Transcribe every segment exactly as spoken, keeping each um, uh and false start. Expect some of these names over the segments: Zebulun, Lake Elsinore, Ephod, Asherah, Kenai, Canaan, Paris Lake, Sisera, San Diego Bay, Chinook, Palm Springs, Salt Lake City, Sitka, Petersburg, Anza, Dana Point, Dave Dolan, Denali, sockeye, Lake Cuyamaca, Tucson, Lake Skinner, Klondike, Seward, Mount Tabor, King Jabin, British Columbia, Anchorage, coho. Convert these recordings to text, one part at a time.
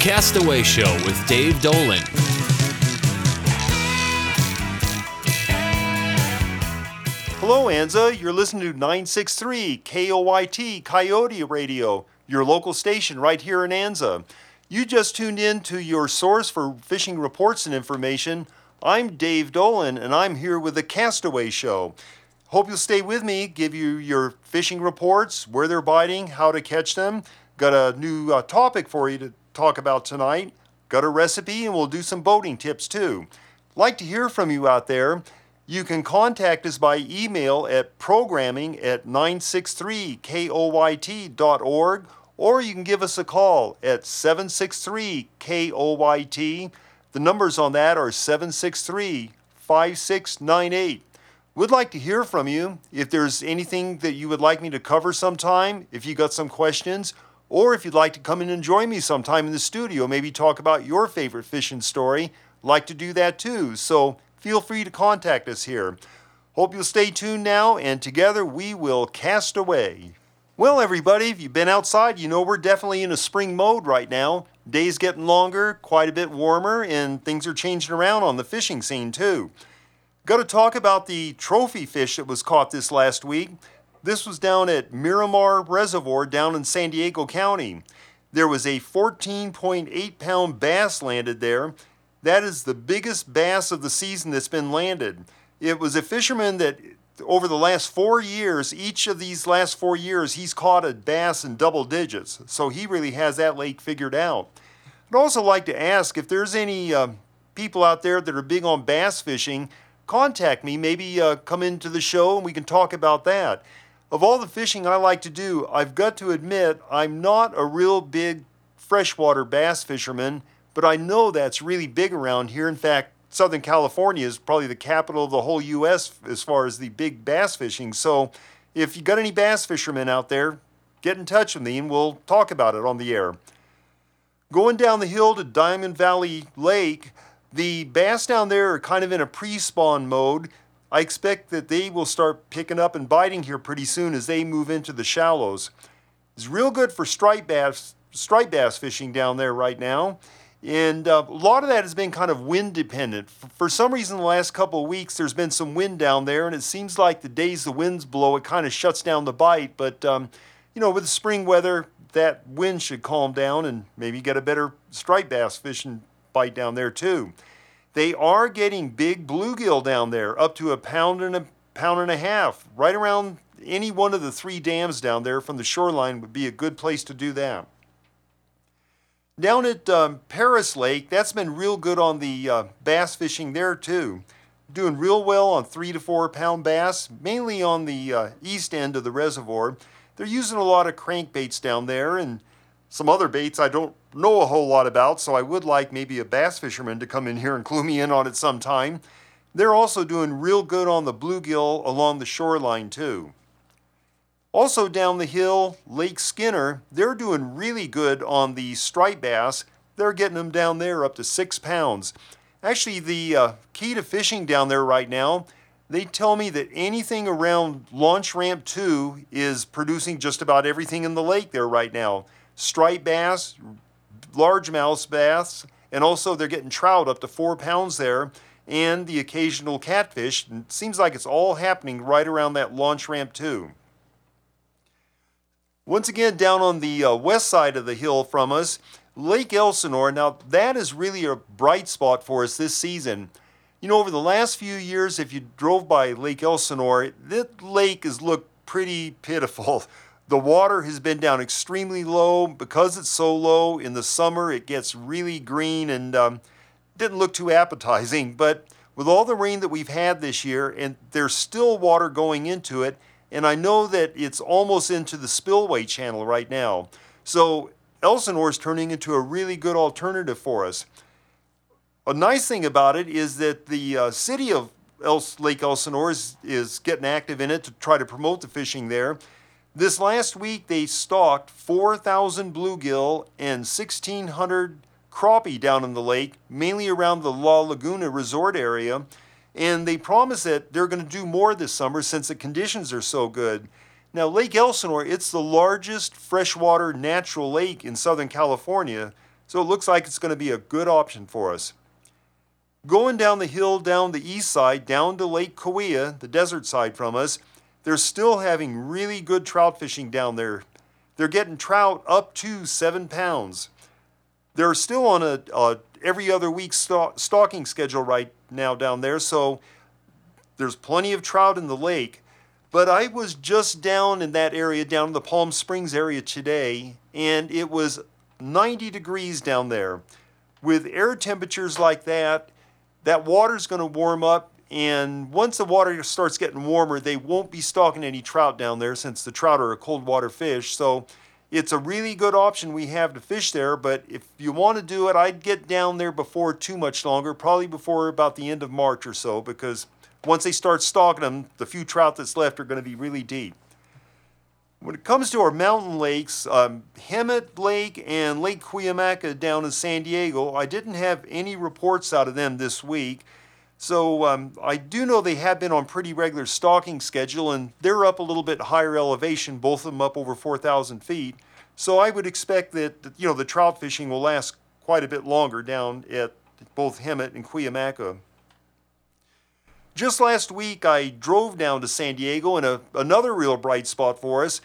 Castaway Show with Dave Dolan. Hello, Anza. You're listening to nine sixty-three K O Y T Coyote Radio, your local station right here in Anza. You just tuned in to your source for fishing reports and information. I'm Dave Dolan, and I'm here with the Castaway Show. Hope you'll stay with me, give you your fishing reports, where they're biting, how to catch them. Got a new uh, topic for you to talk about tonight. Got a recipe, and we'll do some boating tips too. Like to hear from you out there. You can contact us by email at programming at nine sixty-three K O Y T dot org, or you can give us a call at seven six three K O Y T. The numbers on that are seven six three, five six nine eight. Would like to hear from you. If there's anything that you would like me to cover sometime, if you got some questions, or if you'd like to come in and join me sometime in the studio, maybe talk about your favorite fishing story, like to do that too. So feel free to contact us here. Hope you'll stay tuned now, and together we will cast away. Well, everybody, if you've been outside, you know we're definitely in a spring mode right now. Days getting longer, quite a bit warmer, and things are changing around on the fishing scene too. Got to talk about the trophy fish that was caught this last week. This was down at Miramar Reservoir down in San Diego County. There was a fourteen point eight pound bass landed there. That is the biggest bass of the season that's been landed. It was a fisherman that over the last four years, each of these last four years, he's caught a bass in double digits. So he really has that lake figured out. I'd also like to ask if there's any uh, people out there that are big on bass fishing, contact me, maybe uh, come into the show and we can talk about that. Of all the fishing I like to do, I've got to admit I'm not a real big freshwater bass fisherman, but I know that's really big around here. In fact, Southern California is probably the capital of the whole U S as far as the big bass fishing. So if you got any bass fishermen out there, get in touch with me and we'll talk about it on the air. Going down the hill to Diamond Valley Lake, the bass down there are kind of in a pre-spawn mode. I expect that they will start picking up and biting here pretty soon as they move into the shallows. It's real good for striped bass, striped bass fishing down there right now. And uh, a lot of that has been kind of wind dependent. For some reason, the last couple of weeks, there's been some wind down there, and it seems like the days the winds blow, it kind of shuts down the bite. But, um, you know, with the spring weather, that wind should calm down and maybe get a better striped bass fishing bite down there too. They are getting big bluegill down there, up to a pound and a pound and a half. Right around any one of the three dams down there from the shoreline would be a good place to do that. Down at um, Paris Lake, that's been real good on the uh, bass fishing there too. Doing real well on three to four pound bass, mainly on the uh, east end of the reservoir. They're using a lot of crankbaits down there and some other baits I don't know a whole lot about, so I would like maybe a bass fisherman to come in here and clue me in on it sometime. They're also doing real good on the bluegill along the shoreline too. Also down the hill, Lake Skinner, they're doing really good on the striped bass. They're getting them down there up to six pounds. Actually, the uh, key to fishing down there right now, they tell me that anything around Launch Ramp two is producing just about everything in the lake there right now. Striped bass, largemouth bass, and also they're getting trout up to four pounds there, and the occasional catfish. It seems like it's all happening right around that Launch Ramp two. Once again, down on the uh, west side of the hill from us, Lake Elsinore. Now, that is really a bright spot for us this season. You know, over the last few years, if you drove by Lake Elsinore, that lake has looked pretty pitiful. The water has been down extremely low. Because it's so low in the summer, it gets really green and um, didn't look too appetizing. But with all the rain that we've had this year, and there's still water going into it, and I know that it's almost into the spillway channel right now. So Elsinore is turning into a really good alternative for us. A nice thing about it is that the uh, city of El- Lake Elsinore is, is getting active in it to try to promote the fishing there. This last week, they stocked four thousand bluegill and sixteen hundred crappie down in the lake, mainly around the La Laguna Resort area, and they promised that they're going to do more this summer since the conditions are so good. Now, Lake Elsinore, it's the largest freshwater natural lake in Southern California, So it looks like it's going to be a good option for us. Going down the hill down the east side, down to Lake Cahuilla, the desert side from us, they're still having really good trout fishing down there. They're getting trout up to seven pounds. They're still on a, a every other week st- stocking schedule right now down there, so there's plenty of trout in the lake. But I was just down in that area, down in the Palm Springs area today, and it was ninety degrees down there. With air temperatures like that, that water's going to warm up, and once the water starts getting warmer, they won't be stocking any trout down there since the trout are a cold water fish. So it's a really good option we have to fish there, but if you want to do it, I'd get down there before too much longer, probably before about the end of March or so, because once they start stocking them, the few trout that's left are going to be really deep. When it comes to our mountain lakes, um, Hemet Lake and Lake Cuyamaca down in San Diego, I didn't have any reports out of them this week. So um, I do know they have been on pretty regular stocking schedule, and they're up a little bit higher elevation, both of them up over four thousand feet. So I would expect that, you know, the trout fishing will last quite a bit longer down at both Hemet and Cuyamaca. Just last week, I drove down to San Diego, and a, another real bright spot for us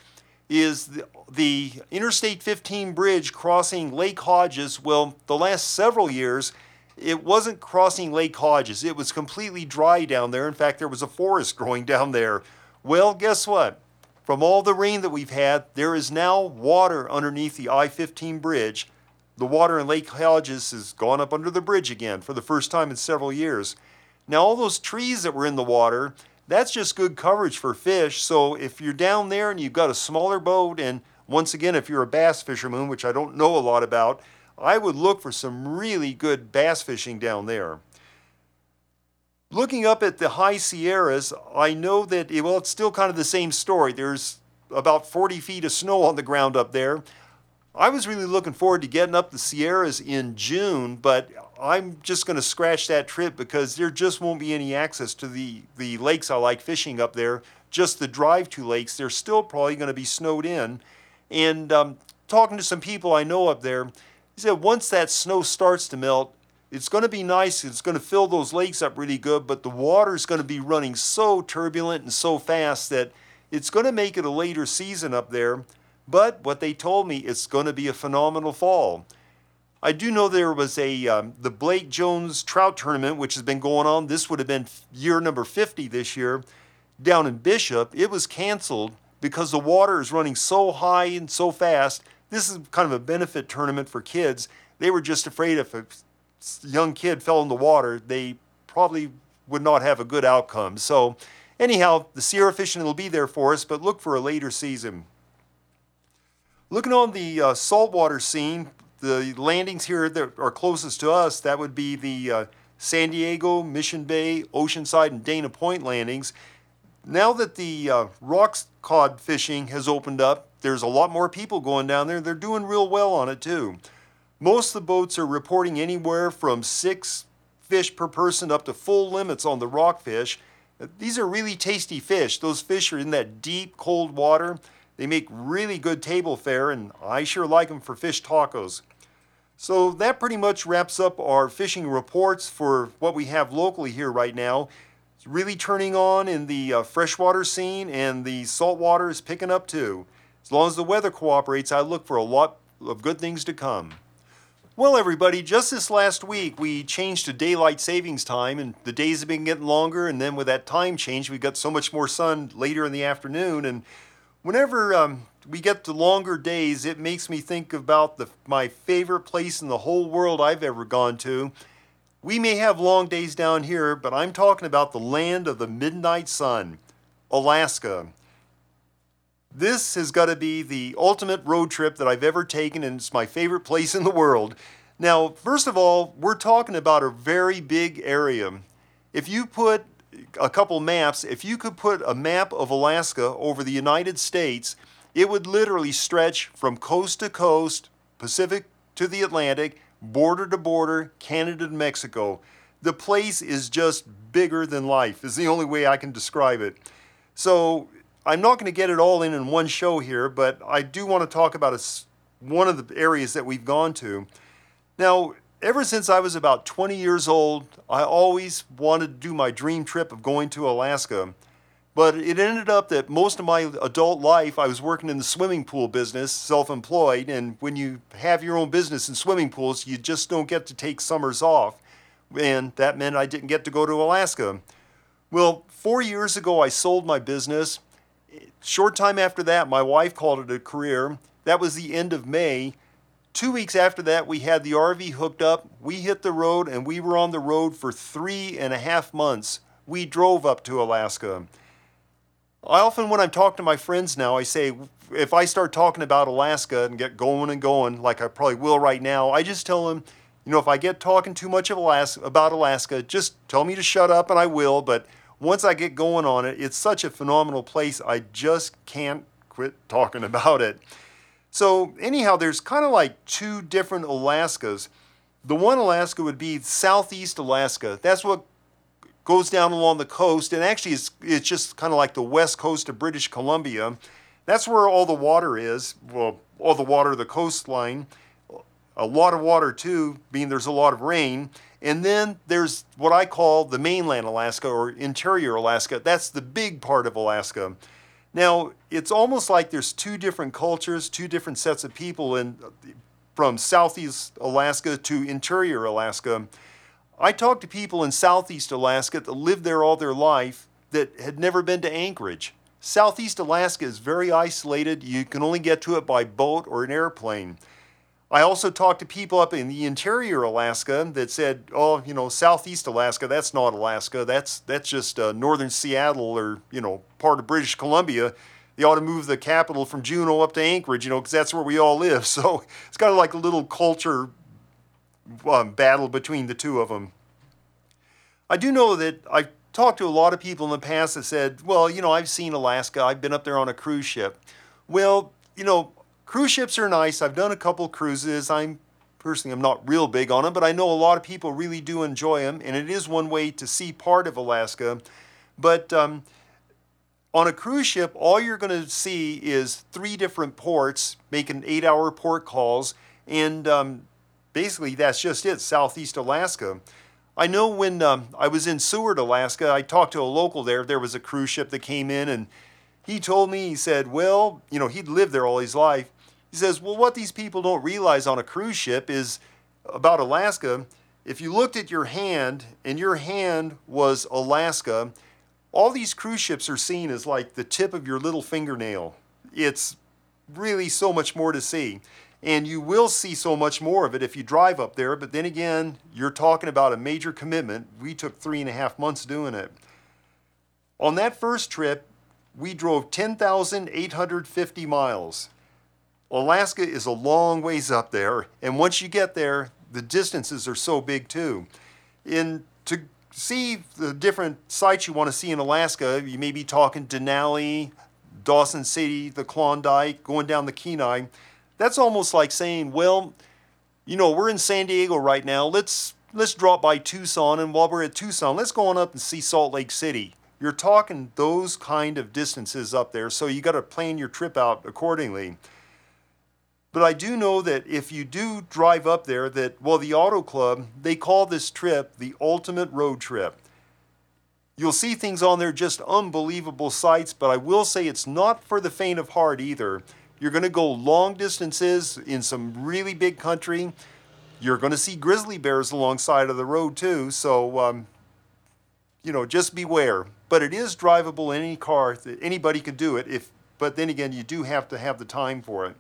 is the, the Interstate fifteen bridge crossing Lake Hodges. Well, the last several years, it wasn't crossing Lake Hodges. It was completely dry down there. In fact, there was a forest growing down there. Well, guess what? From all the rain that we've had, there is now water underneath the I fifteen bridge. The water in Lake Hodges has gone up under the bridge again for the first time in several years. Now, all those trees that were in the water, that's just good coverage for fish. So if you're down there and you've got a smaller boat, and once again, if you're a bass fisherman, which I don't know a lot about, I would look for some really good bass fishing down there. Looking up at the high Sierras, I know that, it, well, it's still kind of the same story. There's about forty feet of snow on the ground up there. I was really looking forward to getting up the Sierras in June, but I'm just going to scratch that trip because there just won't be any access to the, the lakes I like fishing up there. Just the drive to lakes, they're still probably going to be snowed in. And um, talking to some people I know up there, he said once that snow starts to melt, it's going to be nice. It's going to fill those lakes up really good, but the water's going to be running so turbulent and so fast that it's going to make it a later season up there. But what they told me, it's going to be a phenomenal fall. I do know there was a um, the Blake Jones Trout Tournament, which has been going on. This would have been year number fifty this year, down in Bishop. It was canceled because the water is running so high and so fast. This is kind of a benefit tournament for kids. They were just afraid if a young kid fell in the water, they probably would not have a good outcome. So anyhow, the Sierra fishing will be there for us, but look for a later season. Looking on the uh, saltwater scene, the landings here that are closest to us, that would be the uh, San Diego, Mission Bay, Oceanside, and Dana Point landings. Now that the uh, rock cod fishing has opened up, there's a lot more people going down there. They're doing real well on it too. Most of the boats are reporting anywhere from six fish per person up to full limits on the rockfish. These are really tasty fish. Those fish are in that deep, cold water. They make really good table fare, and I sure like them for fish tacos. So that pretty much wraps up our fishing reports for what we have locally here right now. It's really turning on in the uh, freshwater scene, and the saltwater is picking up too. As long as the weather cooperates, I look for a lot of good things to come. Well, everybody, just this last week, we changed to daylight savings time, and the days have been getting longer, and then with that time change, we got so much more sun later in the afternoon, and whenever um, we get to longer days, it makes me think about the, my favorite place in the whole world I've ever gone to. We may have long days down here, but I'm talking about the land of the midnight sun, Alaska. This has got to be the ultimate road trip that I've ever taken, and it's my favorite place in the world. Now, first of all, we're talking about a very big area. If you put a couple maps, if you could put a map of Alaska over the United States, it would literally stretch from coast to coast, Pacific to the Atlantic, border to border, Canada to Mexico. The place is just bigger than life, is the only way I can describe it. So I'm not going to get it all in in one show here, but I do want to talk about a, one of the areas that we've gone to. Now, ever since I was about twenty years old, I always wanted to do my dream trip of going to Alaska. But it ended up that most of my adult life, I was working in the swimming pool business, self-employed, and when you have your own business in swimming pools, you just don't get to take summers off. And that meant I didn't get to go to Alaska. Well, four years ago, I sold my business. Short time after that, my wife called it a career. That was the end of May. Two weeks after that, we had the R V hooked up. We hit the road, and we were on the road for three and a half months. We drove up to Alaska. I often, when I'm talking to my friends now, I say, if I start talking about Alaska and get going and going, like I probably will right now, I just tell them, you know, if I get talking too much of Alaska, about Alaska, just tell me to shut up and I will. But once I get going on it, it's such a phenomenal place, I just can't quit talking about it. So anyhow, there's kind of like two different Alaskas. The one Alaska would be Southeast Alaska. That's what goes down along the coast, and actually it's, it's just kind of like the west coast of British Columbia. That's where all the water is, well, all the water, the coastline, a lot of water too, being there's a lot of rain. And then there's what I call the mainland Alaska or interior Alaska. That's the big part of Alaska. Now, it's almost like there's two different cultures, two different sets of people in, from Southeast Alaska to interior Alaska. I talked to people in Southeast Alaska that lived there all their life that had never been to Anchorage. Southeast Alaska is very isolated. You can only get to it by boat or an airplane. I also talked to people up in the interior Alaska that said, oh, you know, Southeast Alaska, that's not Alaska. That's that's just uh, northern Seattle or, you know, part of British Columbia. They ought to move the capital from Juneau up to Anchorage, you know, because that's where we all live. So it's kind of like a little culture Um, battle between the two of them. I do know that I've talked to a lot of people in the past that said, well, you know, I've seen Alaska. I've been up there on a cruise ship. Well, you know, cruise ships are nice. I've done a couple cruises. I'm personally, I'm not real big on them, but I know a lot of people really do enjoy them, and it is one way to see part of Alaska. But um, on a cruise ship, all you're going to see is three different ports, making eight-hour port calls, and um, basically, that's just it, Southeast Alaska. I know when um, I was in Seward, Alaska, I talked to a local there. There was a cruise ship that came in, and he told me, he said, well, you know, he'd lived there all his life. He says, well, what these people don't realize on a cruise ship is about Alaska, if you looked at your hand, and your hand was Alaska, all these cruise ships are seen as like the tip of your little fingernail. It's really so much more to see. And you will see so much more of it if you drive up there. But then again, you're talking about a major commitment. We took three and a half months doing it. On that first trip, we drove ten thousand eight hundred fifty miles. Alaska is a long ways up there. And once you get there, the distances are so big too. And to see the different sites you want to see in Alaska, you may be talking Denali, Dawson City, the Klondike, going down the Kenai. That's almost like saying, well, you know, we're in San Diego right now. Let's let's drop by Tucson, and while we're at Tucson, let's go on up and see Salt Lake City. You're talking those kind of distances up there, so you got to plan your trip out accordingly. But I do know that if you do drive up there, that, well, the Auto Club, they call this trip the ultimate road trip. You'll see things on there, just unbelievable sights, but I will say it's not for the faint of heart either. You're going to go long distances in some really big country. You're going to see grizzly bears alongside of the road too. So, um, you know, just beware. But it is drivable in any car. Anybody could do it. If, but then again, you do have to have the time for it.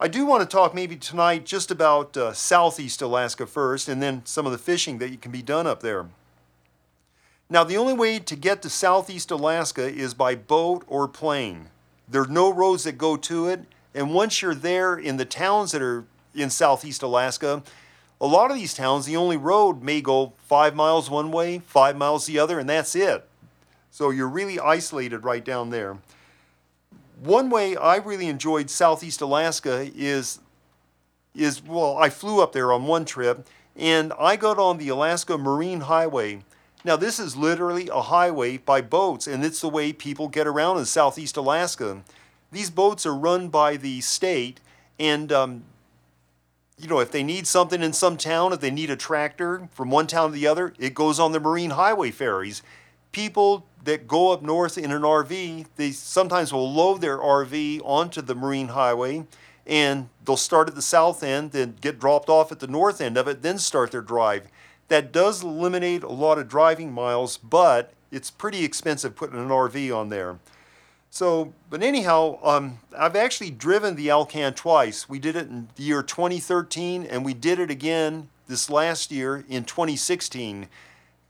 I do want to talk maybe tonight just about uh, Southeast Alaska first, and then some of the fishing that can be done up there. Now, the only way to get to Southeast Alaska is by boat or plane. There's no roads that go to it. And once you're there in the towns that are in Southeast Alaska, a lot of these towns, the only road may go five miles one way, five miles the other, and that's it. So you're really isolated right down there. One way I really enjoyed Southeast Alaska is, is well, I flew up there on one trip, and I got on the Alaska Marine Highway. Now, this is literally a highway by boats, and it's the way people get around in Southeast Alaska. These boats are run by the state, and um, you know, if they need something in some town, if they need a tractor from one town to the other, it goes on the marine highway ferries. People that go up north in an R V, they sometimes will load their R V onto the marine highway, and they'll start at the south end, then get dropped off at the north end of it, then start their drive. That does eliminate a lot of driving miles, but it's pretty expensive putting an R V on there. So, but anyhow, um, I've actually driven the Alcan twice. We did it in the year twenty thirteen, and we did it again this last year in twenty sixteen.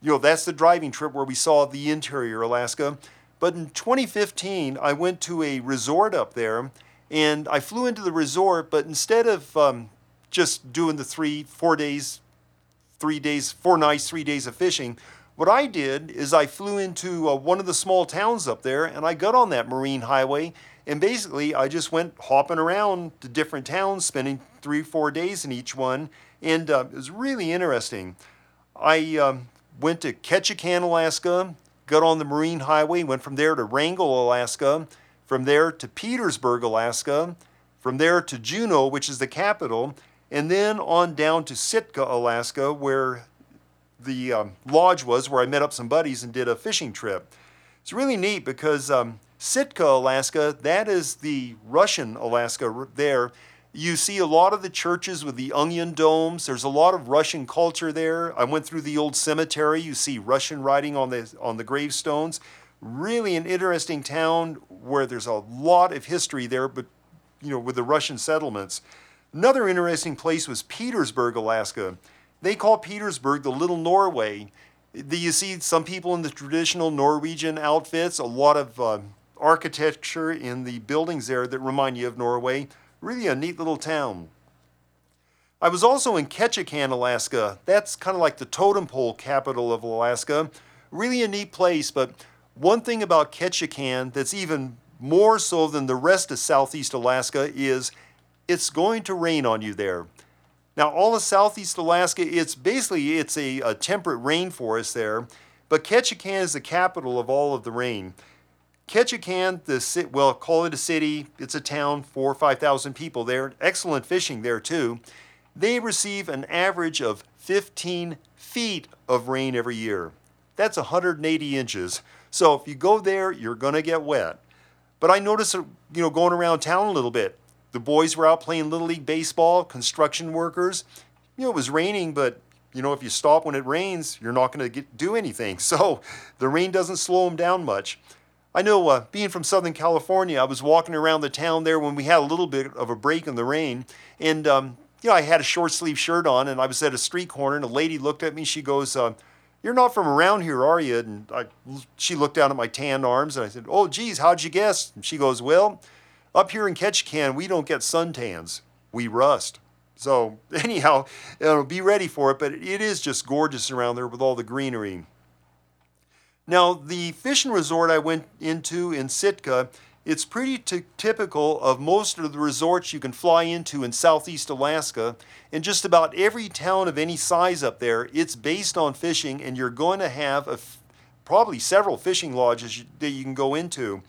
You know, that's the driving trip where we saw the interior Alaska. But in twenty fifteen, I went to a resort up there, and I flew into the resort, but instead of um, just doing the three, four days, three days, four nights, three days of fishing, what I did is I flew into uh, one of the small towns up there, and I got on that marine highway, and basically I just went hopping around to different towns, spending three, four days in each one, and uh, it was really interesting. I um, went to Ketchikan, Alaska, got on the marine highway, went from there to Wrangell, Alaska, from there to Petersburg, Alaska, from there to Juneau, which is the capital, and then on down to Sitka, Alaska, where the um, lodge was, where I met up some buddies and did a fishing trip. It's really neat because um, Sitka, Alaska, that is the Russian Alaska there. You see a lot of the churches with the onion domes. There's a lot of Russian culture there. I went through the old cemetery. You see Russian writing on the, on the gravestones. Really an interesting town where there's a lot of history there, but you know, with the Russian settlements. Another interesting place was Petersburg, Alaska. They call Petersburg the Little Norway. You see some people in the traditional Norwegian outfits, a lot of uh, architecture in the buildings there that remind you of Norway. Really a neat little town. I was also in Ketchikan, Alaska. That's kind of like the totem pole capital of Alaska. Really a neat place, but one thing about Ketchikan that's even more so than the rest of Southeast Alaska is it's going to rain on you there. Now, all of Southeast Alaska, it's basically it's a, a temperate rainforest there, but Ketchikan is the capital of all of the rain. Ketchikan, the well, call it a city. It's a town, four or five thousand people there. Excellent fishing there too. They receive an average of fifteen feet of rain every year. That's one hundred eighty inches. So if you go there, you're going to get wet. But I noticed, you know, going around town a little bit, the boys were out playing Little League Baseball, construction workers. You know, it was raining, but, you know, if you stop when it rains, you're not going to do anything. So the rain doesn't slow them down much. I know, uh, being from Southern California, I was walking around the town there when we had a little bit of a break in the rain. And, um, you know, I had a short sleeve shirt on, and I was at a street corner, and a lady looked at me. She goes, uh, you're not from around here, are you? And I, she looked down at my tan arms, and I said, oh, geez, how'd you guess? And she goes, well, up here in Ketchikan, we don't get suntans. We rust. So anyhow, you know, be ready for it, but it is just gorgeous around there with all the greenery. Now, the fishing resort I went into in Sitka, it's pretty t- typical of most of the resorts you can fly into in Southeast Alaska. And just about every town of any size up there, it's based on fishing, and you're going to have a f- probably several fishing lodges you- that you can go into.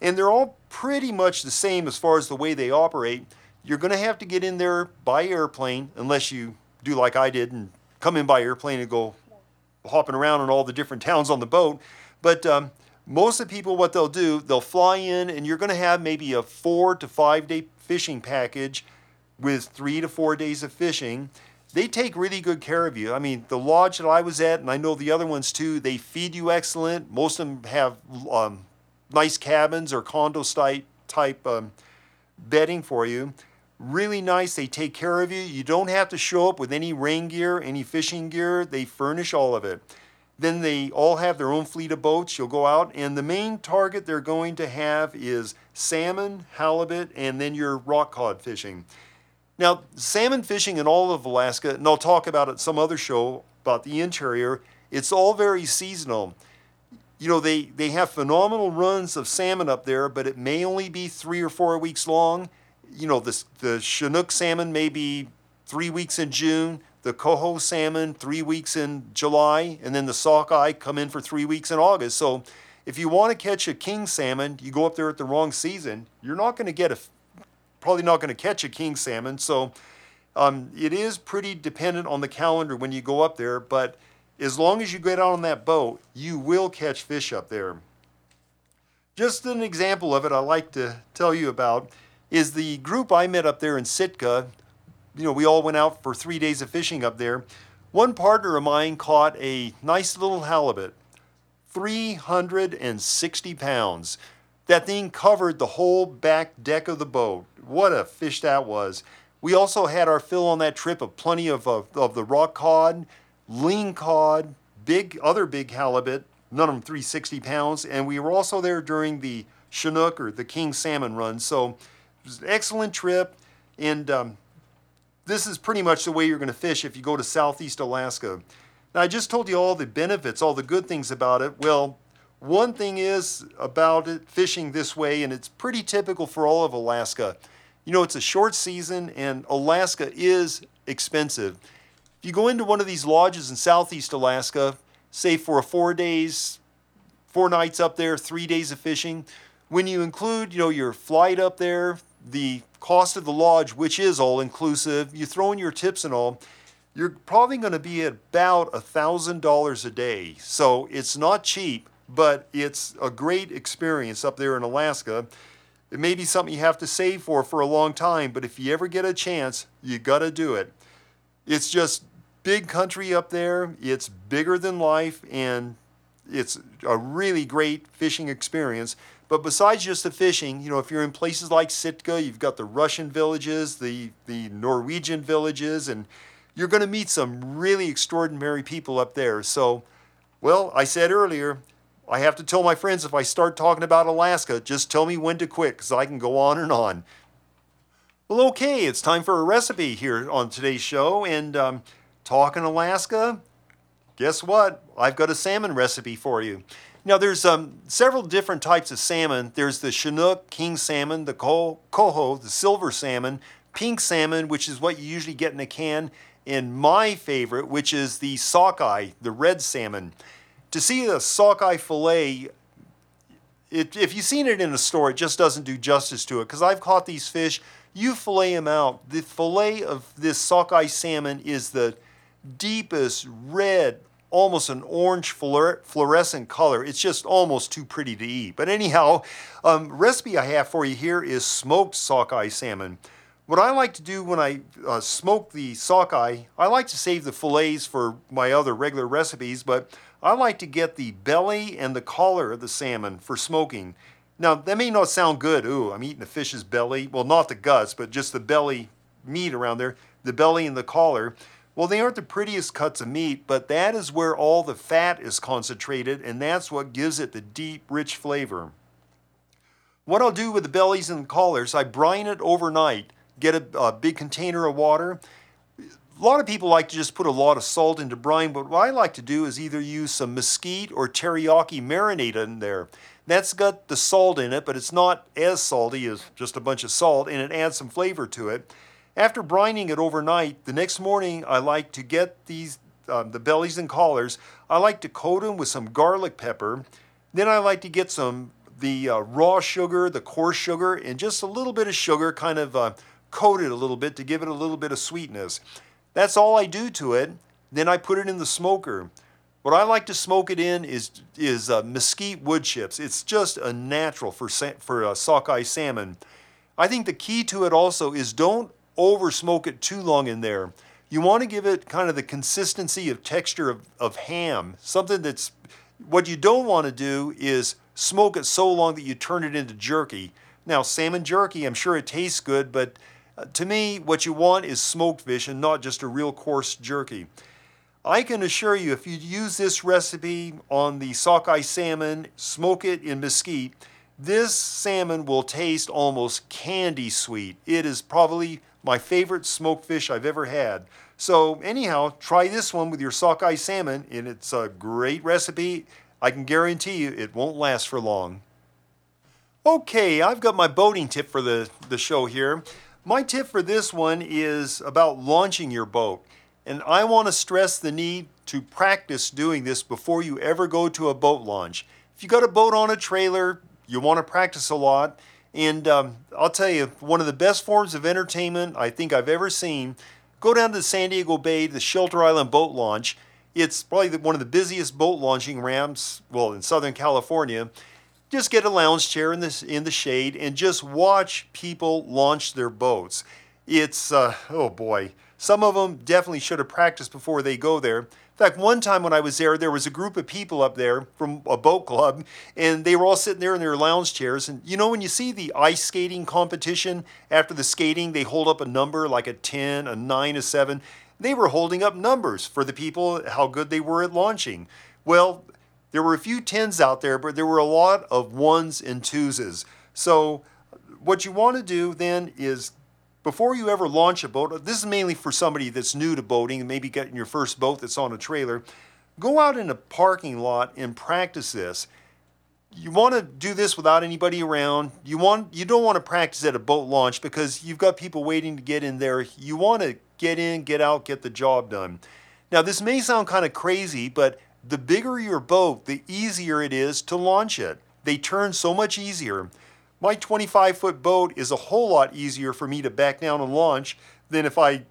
And they're all pretty much the same as far as the way they operate. You're going to have to get in there by airplane, unless you do like I did and come in by airplane and go hopping around in all the different towns on the boat. But um, most of the people, what they'll do, they'll fly in, and you're going to have maybe a four to five day fishing package with three to four days of fishing. They take really good care of you. I mean, the lodge that I was at, and I know the other ones too, they feed you excellent. Most of them have um, nice cabins or condo type um, bedding for you. Really nice. They take care of you. You don't have to show up with any rain gear, any fishing gear. They furnish all of it. Then they all have their own fleet of boats. You'll go out, and the main target they're going to have is salmon, halibut, and then your rock cod fishing. Now, salmon fishing in all of Alaska, and I'll talk about it some other show about the interior, it's all very seasonal. You know, they, they have phenomenal runs of salmon up there, but it may only be three or four weeks long. You know, the, the Chinook salmon may be three weeks in June, the coho salmon three weeks in July, and then the sockeye come in for three weeks in August. So if you want to catch a king salmon, you go up there at the wrong season, you're not going to get a, probably not going to catch a king salmon. So Um, it is pretty dependent on the calendar when you go up there, but as long as you get out on that boat, you will catch fish up there. Just an example of it I like to tell you about is the group I met up there in Sitka. You know, we all went out for three days of fishing up there. One partner of mine caught a nice little halibut, three hundred sixty pounds. That thing covered the whole back deck of the boat. What a fish that was. We also had our fill on that trip of plenty of, of, of the rock cod, lean cod, big other big halibut, none of them three hundred sixty pounds, and we were also there during the Chinook or the King Salmon Run. So it was an excellent trip, and um, this is pretty much the way you're going to fish if you go to Southeast Alaska. Now, I just told you all the benefits, all the good things about it. Well, one thing is about it fishing this way, and it's pretty typical for all of Alaska. You know, it's a short season, and Alaska is expensive. If you go into one of these lodges in Southeast Alaska, say for four days, four nights up there, three days of fishing, when you include, you know, your flight up there, the cost of the lodge, which is all-inclusive, you throw in your tips and all, you're probably going to be at about one thousand dollars a day. So it's not cheap, but it's a great experience up there in Alaska. It may be something you have to save for for a long time, but if you ever get a chance, you gotta do it. It's just big country up there. It's bigger than life, and it's a really great fishing experience. But besides just the fishing, you know, if you're in places like Sitka, you've got the Russian villages, the, the Norwegian villages, and you're gonna meet some really extraordinary people up there. So, well, I said earlier, I have to tell my friends if I start talking about Alaska, just tell me when to quit because I can go on and on. Well, okay, it's time for a recipe here on today's show, and um, talking Alaska, guess what? I've got a salmon recipe for you. Now, there's um, several different types of salmon. There's the Chinook, king salmon, the coho, the silver salmon, pink salmon, which is what you usually get in a can, and my favorite, which is the sockeye, the red salmon. To see a sockeye fillet, it, if you've seen it in a store, it just doesn't do justice to it, because I've caught these fish. You fillet them out. The fillet of this sockeye salmon is the deepest red, almost an orange fluorescent color. It's just almost too pretty to eat. But anyhow, um, recipe I have for you here is smoked sockeye salmon. What I like to do when I uh, smoke the sockeye, I like to save the fillets for my other regular recipes, but I like to get the belly and the collar of the salmon for smoking. Now, that may not sound good. Ooh, I'm eating a fish's belly. Well, not the guts, but just the belly meat around there, the belly and the collar. Well, they aren't the prettiest cuts of meat, but that is where all the fat is concentrated, and that's what gives it the deep, rich flavor. What I'll do with the bellies and the collars, I brine it overnight. Get a, a big container of water. A lot of people like to just put a lot of salt into brine, but what I like to do is either use some mesquite or teriyaki marinade in there. That's got the salt in it, but it's not as salty as just a bunch of salt, and it adds some flavor to it. After brining it overnight, the next morning I like to get these um, the bellies and collars. I like to coat them with some garlic pepper. Then I like to get some the uh, raw sugar, the coarse sugar, and just a little bit of sugar, kind of uh, coat it a little bit to give it a little bit of sweetness. That's all I do to it. Then I put it in the smoker. What I like to smoke it in is is uh, mesquite wood chips. It's just a natural for for uh, sockeye salmon. I think the key to it also is don't over smoke it too long in there. You want to give it kind of the consistency of texture of, of ham. Something that's what you don't want to do is smoke it so long that you turn it into jerky. Now, salmon jerky, I'm sure it tastes good, but Uh, to me, what you want is smoked fish and not just a real coarse jerky. I can assure you, if you use this recipe on the sockeye salmon, smoke it in mesquite, this salmon will taste almost candy sweet. It is probably my favorite smoked fish I've ever had. So anyhow, try this one with your sockeye salmon, and it's a great recipe. I can guarantee you it won't last for long. Okay, I've got my boating tip for the, the show here. My tip for this one is about launching your boat, and I want to stress the need to practice doing this before you ever go to a boat launch. If you got a boat on a trailer, you want to practice a lot, and um, I'll tell you, one of the best forms of entertainment I think I've ever seen Go down to the San Diego Bay, the Shelter Island boat launch. It's probably one of the busiest boat launching ramps, well, in Southern California. Just get a lounge chair in the, in the shade and just watch people launch their boats. It's, uh, oh boy, some of them definitely should have practiced before they go there. In fact, one time when I was there, there was a group of people up there from a boat club, and they were all sitting there in their lounge chairs. And you know, when you see the ice skating competition, after the skating, they hold up a number like a ten, a nine, a seven. They were holding up numbers for the people, how good they were at launching. Well, there were a few tens out there, but there were a lot of ones and twoses. So what you want to do then is, before you ever launch a boat, this is mainly for somebody that's new to boating and maybe getting your first boat that's on a trailer, go out in a parking lot and practice this. You want to do this without anybody around. You want you don't want to practice at a boat launch because you've got people waiting to get in there. You want to get in, get out, get the job done. Now, this may sound kind of crazy, but the bigger your boat, the easier it is to launch it. They turn so much easier. My twenty-five foot boat is a whole lot easier for me to back down and launch than if I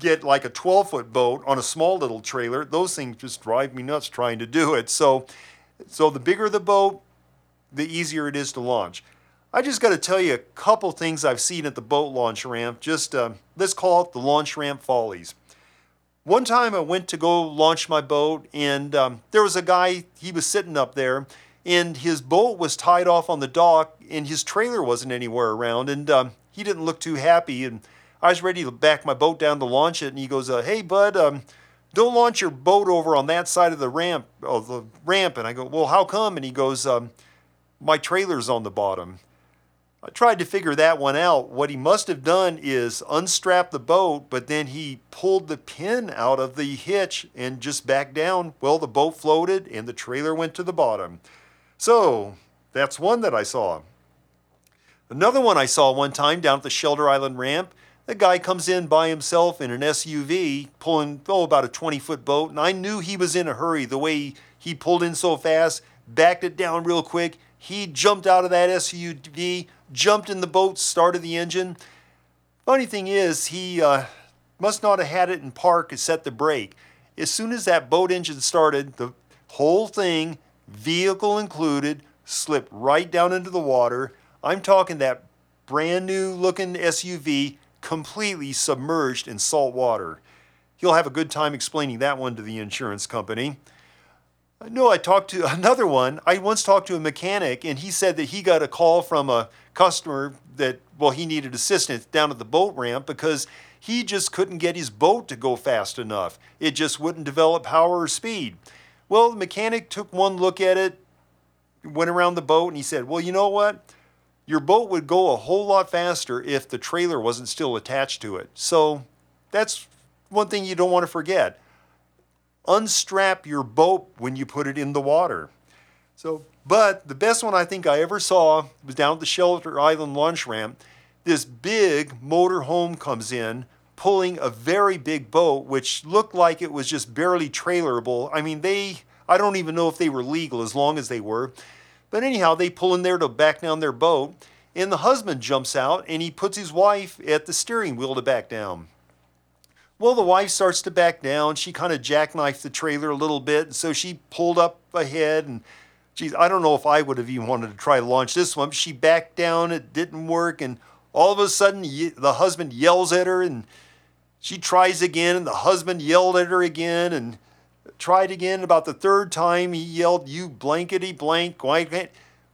get like a twelve foot boat on a small little trailer. Those things just drive me nuts trying to do it. So, so the bigger the boat, the easier it is to launch. I just got to tell you a couple things I've seen at the boat launch ramp. Just uh, let's call it the launch ramp follies. One time I went to go launch my boat, and um, there was a guy, he was sitting up there, and his boat was tied off on the dock, and his trailer wasn't anywhere around, and um, he didn't look too happy, and I was ready to back my boat down to launch it, and he goes, uh, hey, bud, um, don't launch your boat over on that side of the ramp, of the ramp, and I go, well, how come? And he goes, um, my trailer's on the bottom. I tried to figure that one out. What he must have done is unstrap the boat, but then he pulled the pin out of the hitch and just backed down. Well, the boat floated, and the trailer went to the bottom. So that's one that I saw. Another one I saw one time down at the Shelter Island ramp. The guy comes in by himself in an S U V pulling, oh, about a twenty foot boat. And I knew he was in a hurry the way he pulled in so fast, backed it down real quick. He jumped out of that S U V, jumped in the boat, started the engine. Funny thing is, he uh, must not have had it in park and set the brake. As soon as that boat engine started, the whole thing, vehicle included, slipped right down into the water. I'm talking that brand new looking S U V completely submerged in salt water. You'll have a good time explaining that one to the insurance company. No, I talked to another one. I once talked to a mechanic, and he said that he got a call from a customer that, well, he needed assistance down at the boat ramp because he just couldn't get his boat to go fast enough. It just wouldn't develop power or speed. Well, the mechanic took one look at it, went around the boat, and he said, well, you know what? Your boat would go a whole lot faster if the trailer wasn't still attached to it. So that's one thing you don't want to forget. Unstrap your boat when you put it in the water. So, but the best one I think I ever saw was down at the Shelter Island launch ramp. This big motorhome comes in, pulling a very big boat, which looked like it was just barely trailerable. I mean, they, I don't even know if they were legal as long as they were. But anyhow, they pull in there to back down their boat, and the husband jumps out, and he puts his wife at the steering wheel to back down. Well, the wife starts to back down. She kind of jackknifed the trailer a little bit, and so she pulled up ahead, and geez, I don't know if I would have even wanted to try to launch this one. She backed down, it didn't work, and all of a sudden, the husband yells at her, and she tries again, and the husband yelled at her again and tried again. About the third time, he yelled, you blankety blank.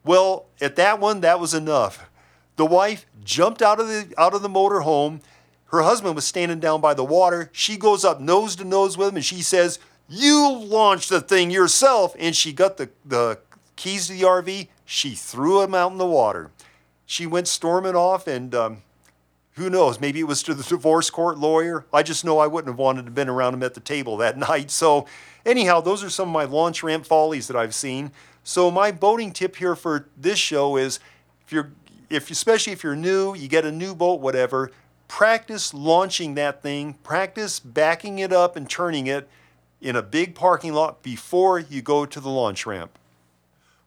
Well, at that one, that was enough. The wife jumped out of the out of the motorhome. Her husband was standing down by the water. She goes up nose to nose with him, and she says, you launched the thing yourself. And she got the, the keys to the R V. She threw him out in the water. She went storming off, and um, who knows, maybe it was to the divorce court lawyer. I just know I wouldn't have wanted to have been around him at the table that night. So anyhow, those are some of my launch ramp follies that I've seen. So my boating tip here for this show is, if you're, if especially if you're new, you get a new boat, whatever, practice launching that thing, practice backing it up and turning it in a big parking lot before you go to the launch ramp.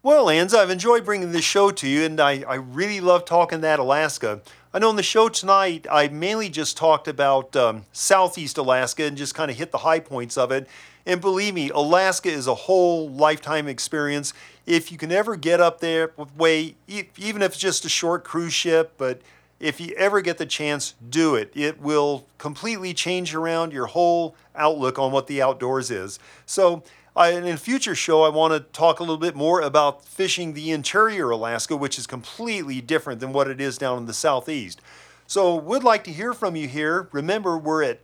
Well, Anza, I've enjoyed bringing this show to you, and I, I really love talking that Alaska. I know on the show tonight, I mainly just talked about um, Southeast Alaska and just kind of hit the high points of it. And believe me, Alaska is a whole lifetime experience. If you can ever get up there, way, even if it's just a short cruise ship, but if you ever get the chance, do it. It will completely change around your whole outlook on what the outdoors is. So I, in a future show, I want to talk a little bit more about fishing the interior Alaska, which is completely different than what it is down in the southeast. So would like to hear from you here. Remember, we're at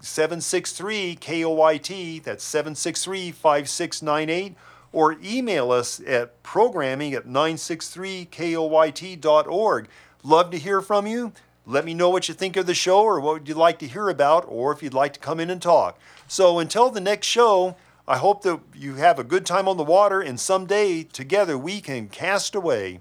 seven six three K O I T, that's seven six three, five six nine eight, or email us at programming at nine six three K O I T dot org. Love to hear from you. Let me know what you think of the show or what you'd like to hear about, or if you'd like to come in and talk. So until the next show, I hope that you have a good time on the water, and someday together we can cast away.